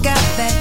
Got that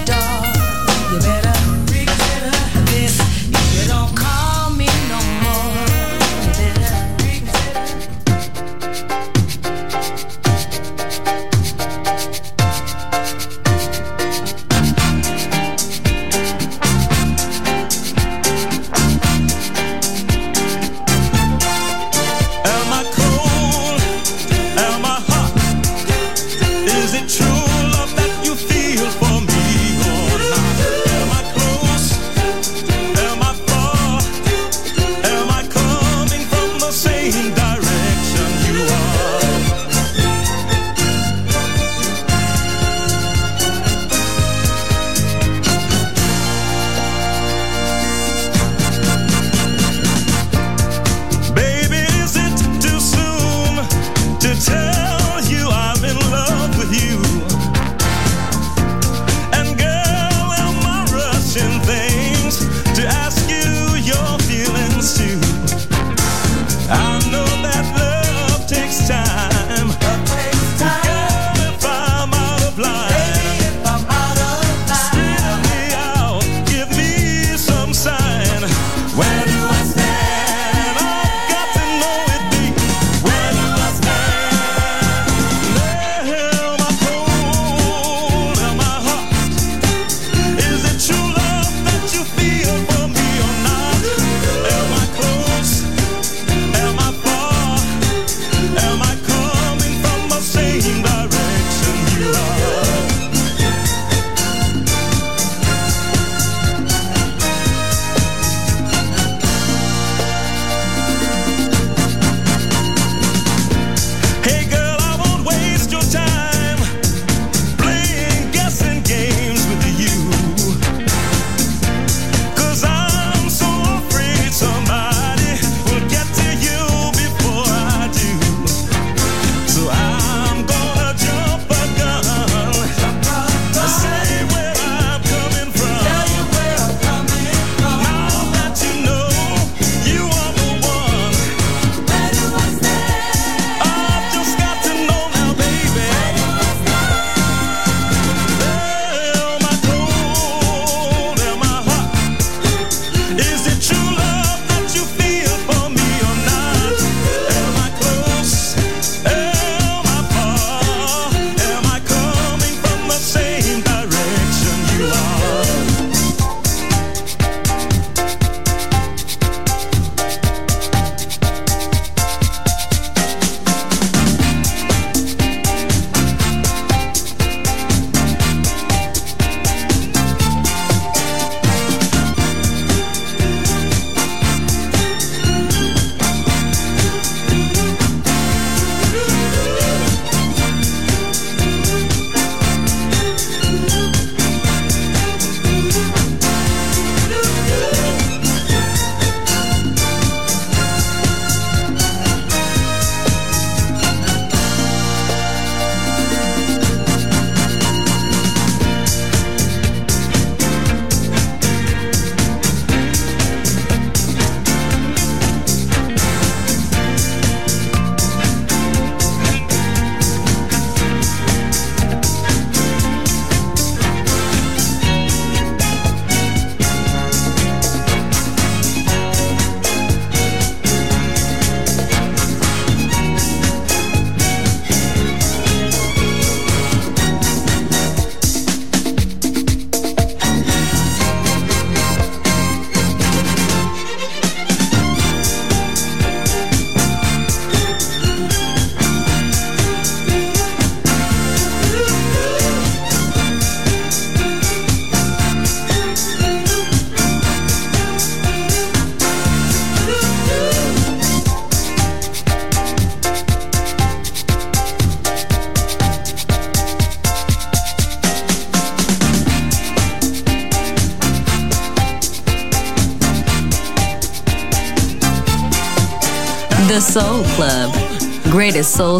The Soul Club, greatest soul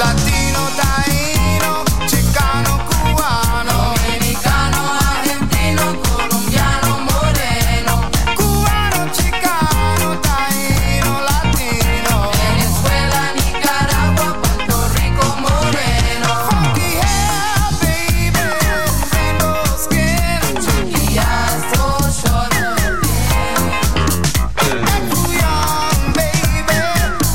latino, taino, cicano, cubano, dominicano, argentino, colombiano, moreno, cubano, cicano, taino, latino, Venezuela, Nicaragua, Puerto Rico, moreno, funky hair, baby, rainbow skin, chiquiazo, short hair, too young, baby,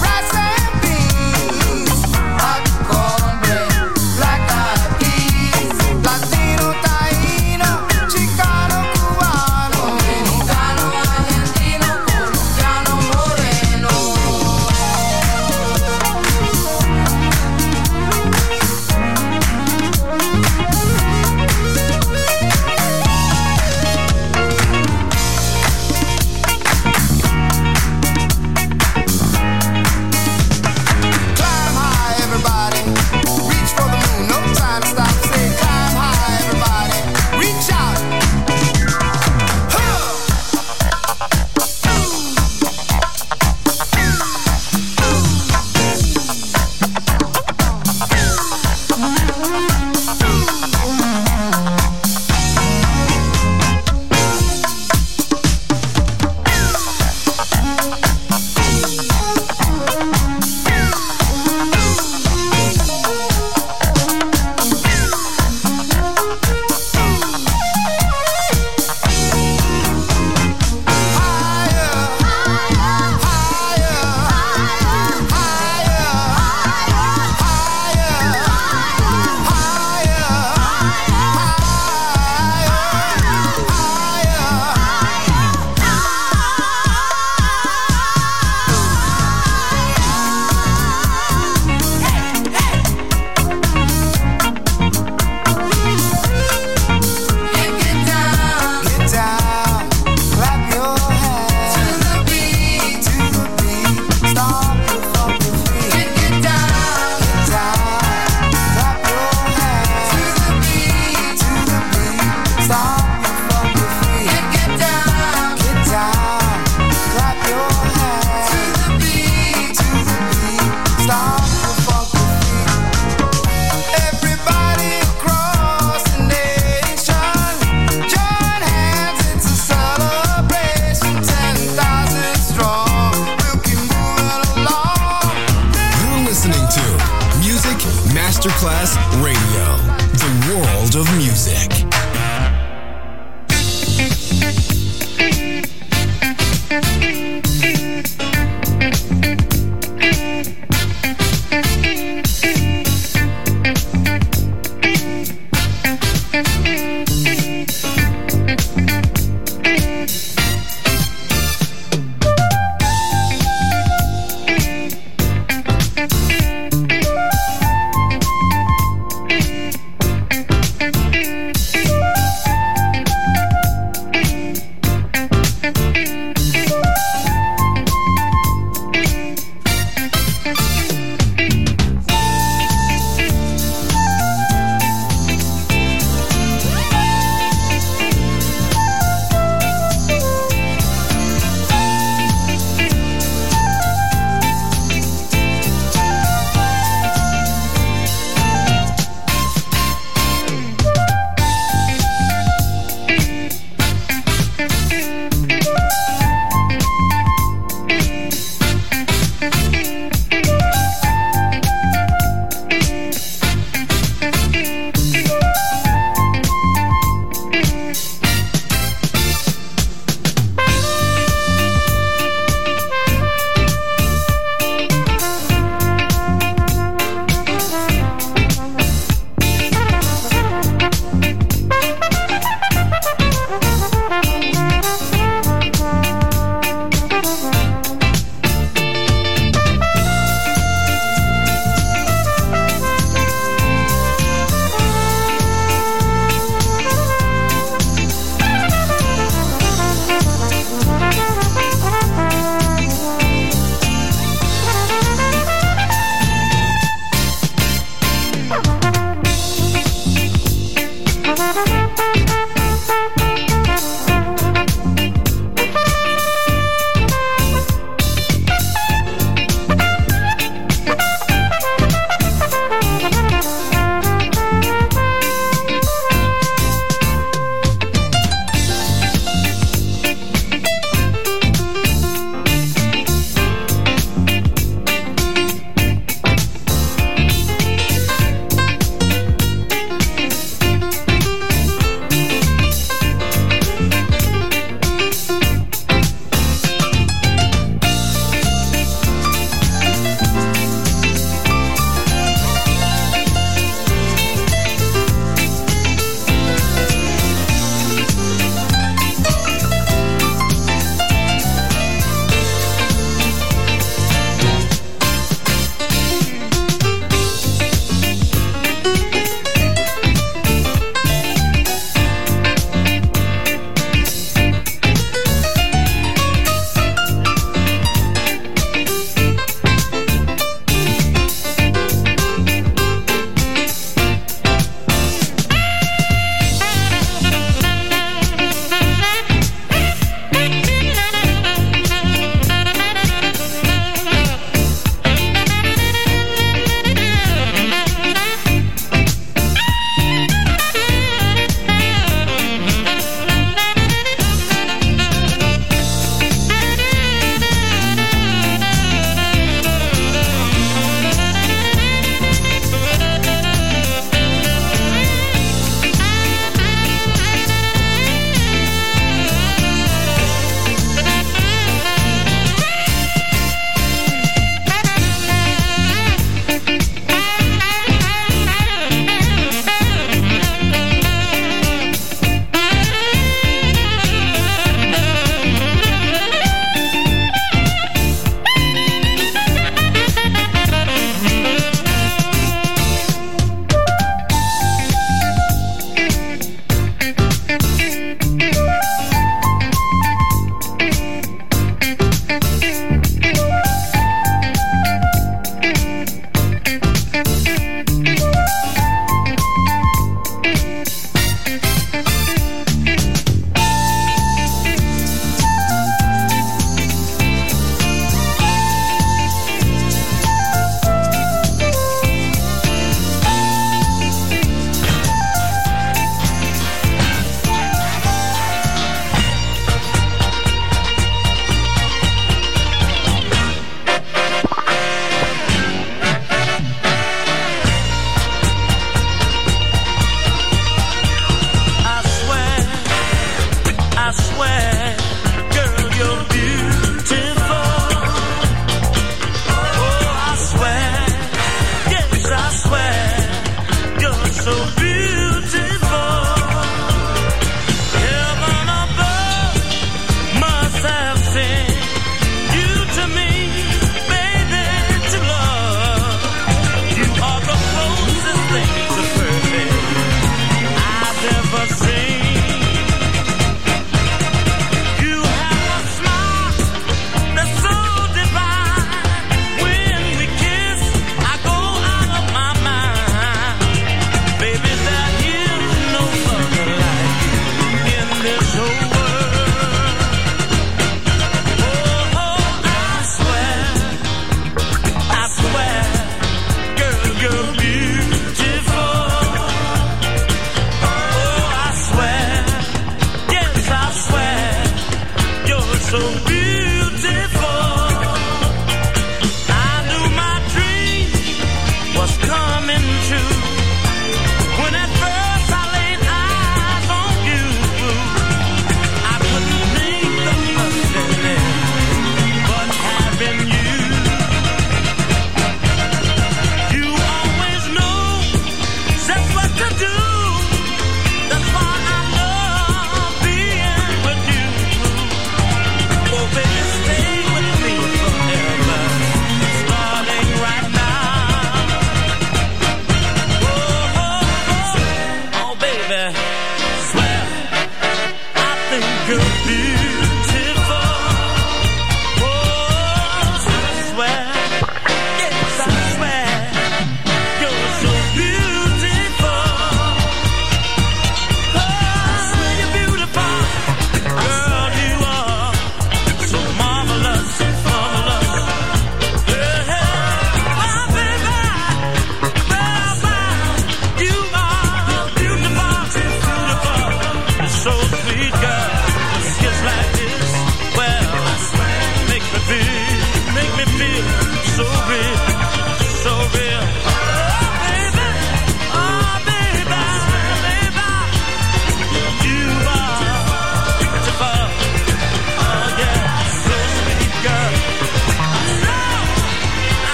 rice and beans, hot cornbread, black eyed peas, latino, taino, chicano, cubano, dominicano, argentino, colombiano, moreno. Climb high, everybody, reach for the moon, no time to stop, say climb high, everybody, reach out. Huh. Get down, clap your hands to the beat, stomp your funky feet. Get down, clap your hands to the beat, stomp your funky feet. Get down, clap your hands to the beat, stomp your funky feet. Everybody across the nation, join hands, it's a celebration. 10,000 strong, we'll keep moving along. You're listening to Music Masterclass Radio, the world of music.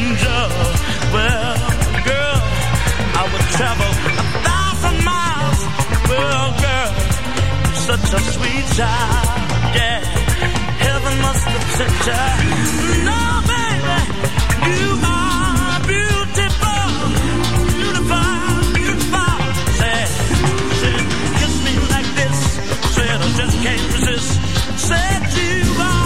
angel. Well, girl, I would travel 1,000 miles. Well, girl, you're such a sweet child. Yeah, heaven must have sent you. No, baby, you are beautiful. Beautiful, beautiful. Say, said, kiss me like this. Said, I just can't resist. Said, you are.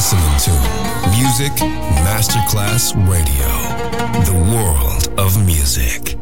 listening to Music Masterclass Radio, the world of music.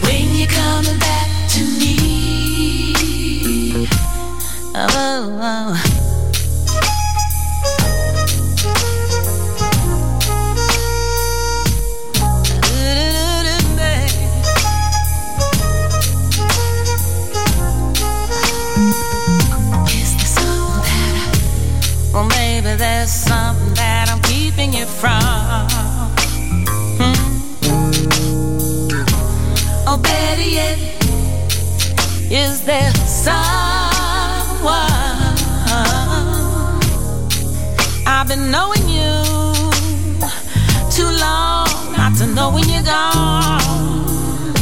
When you're coming back to me, Or better yet, is there someone? I've been knowing you too long not to know when you're gone.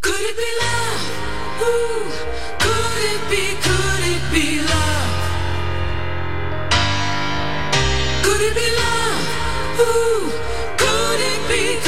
Could it be love? Ooh, could it be love? Could it be love? Ooh, could it be love?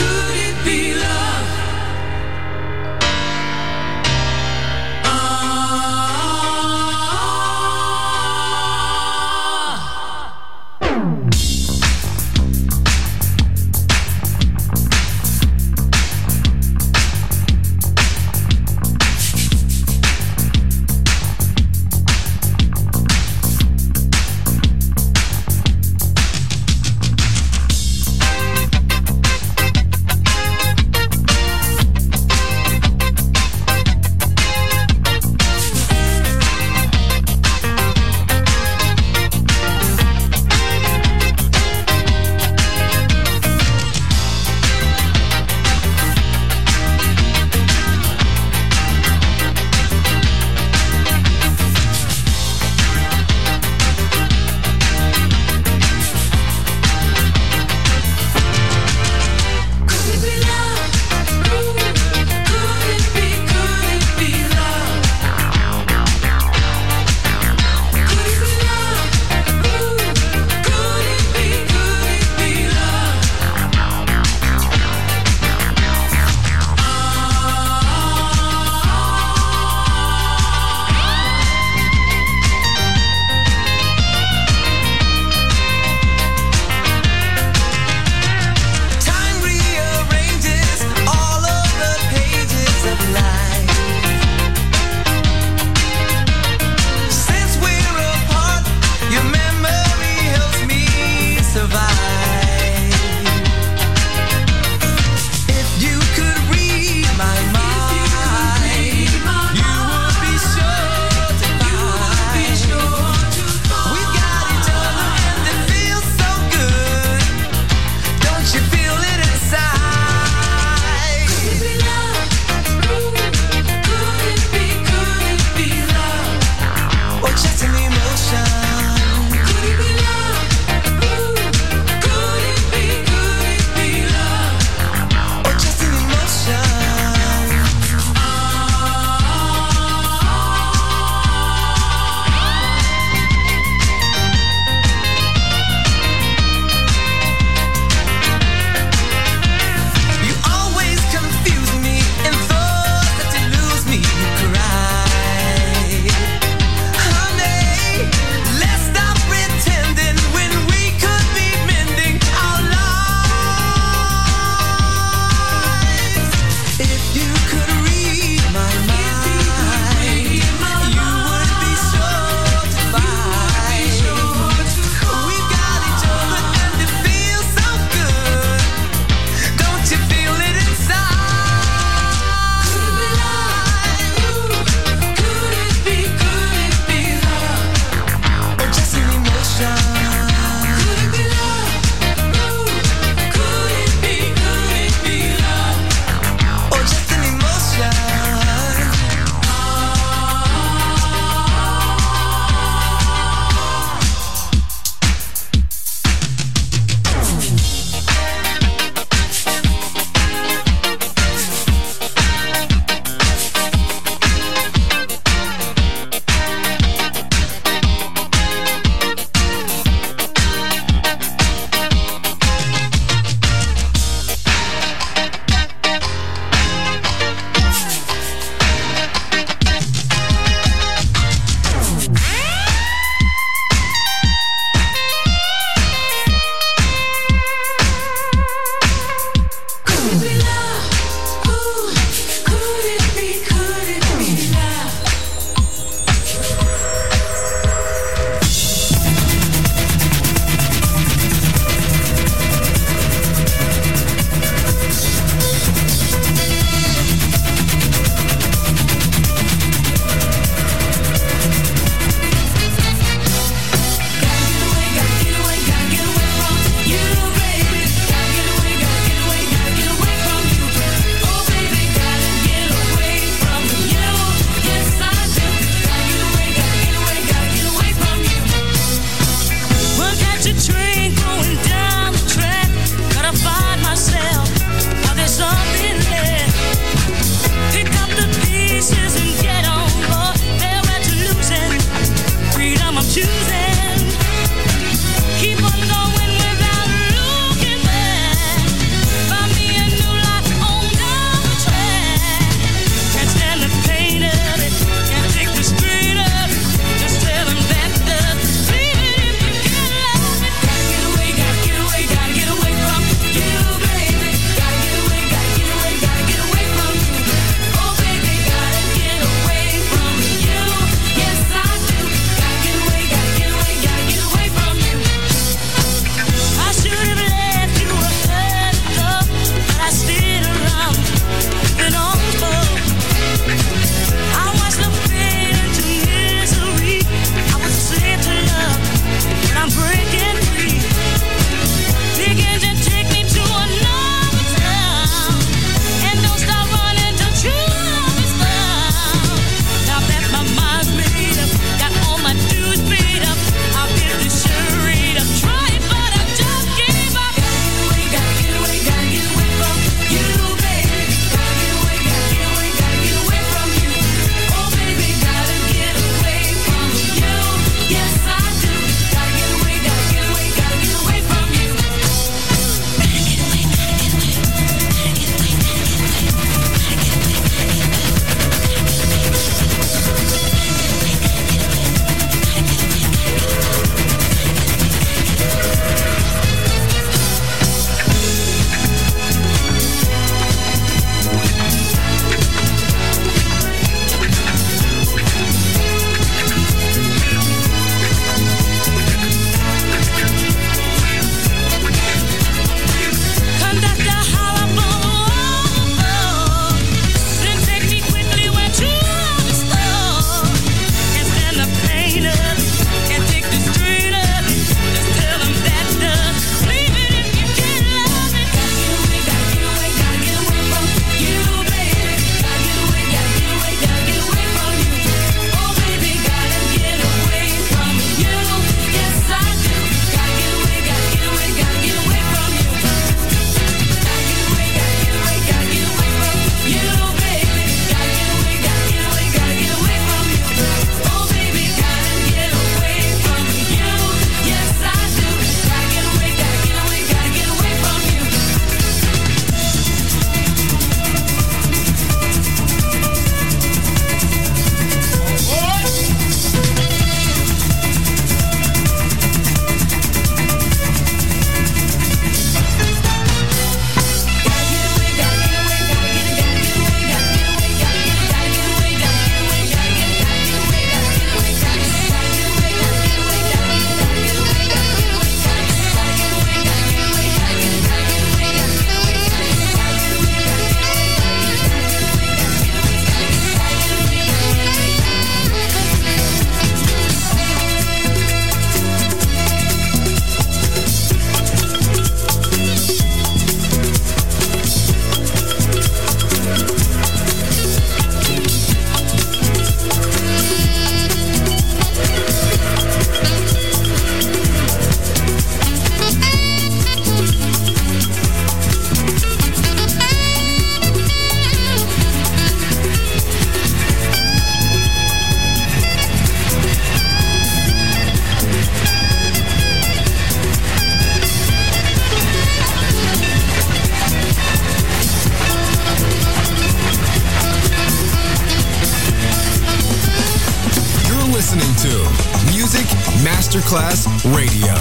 Masterclass Radio.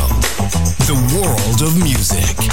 The world of music.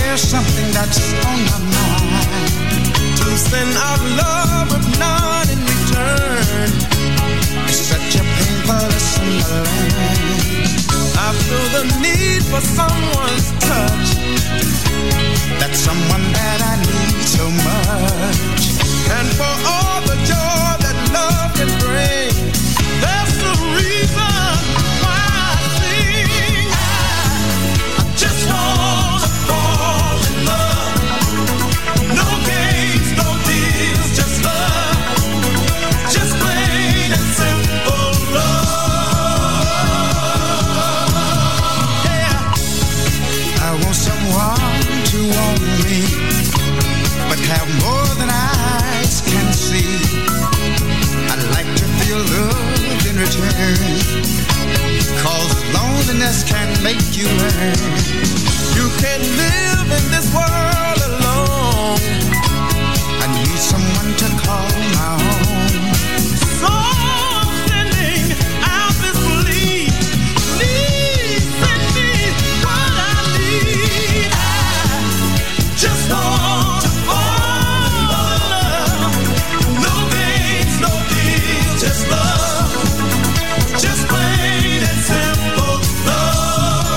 Share something that's on my mind. Something I've loved but not in return. It's such a painful lesson to learn. I feel the need for someone's touch. That someone that I need so much. And for all the joy that love can bring, that's the reason why I sing. I just want to fall. Cause loneliness can make you learn. You can't live in this world alone. I need someone to call my own. So I'm sending out this plea. Please send me what I need. I just want to fall in love. No games, no deals, just love. Just plain and simple love.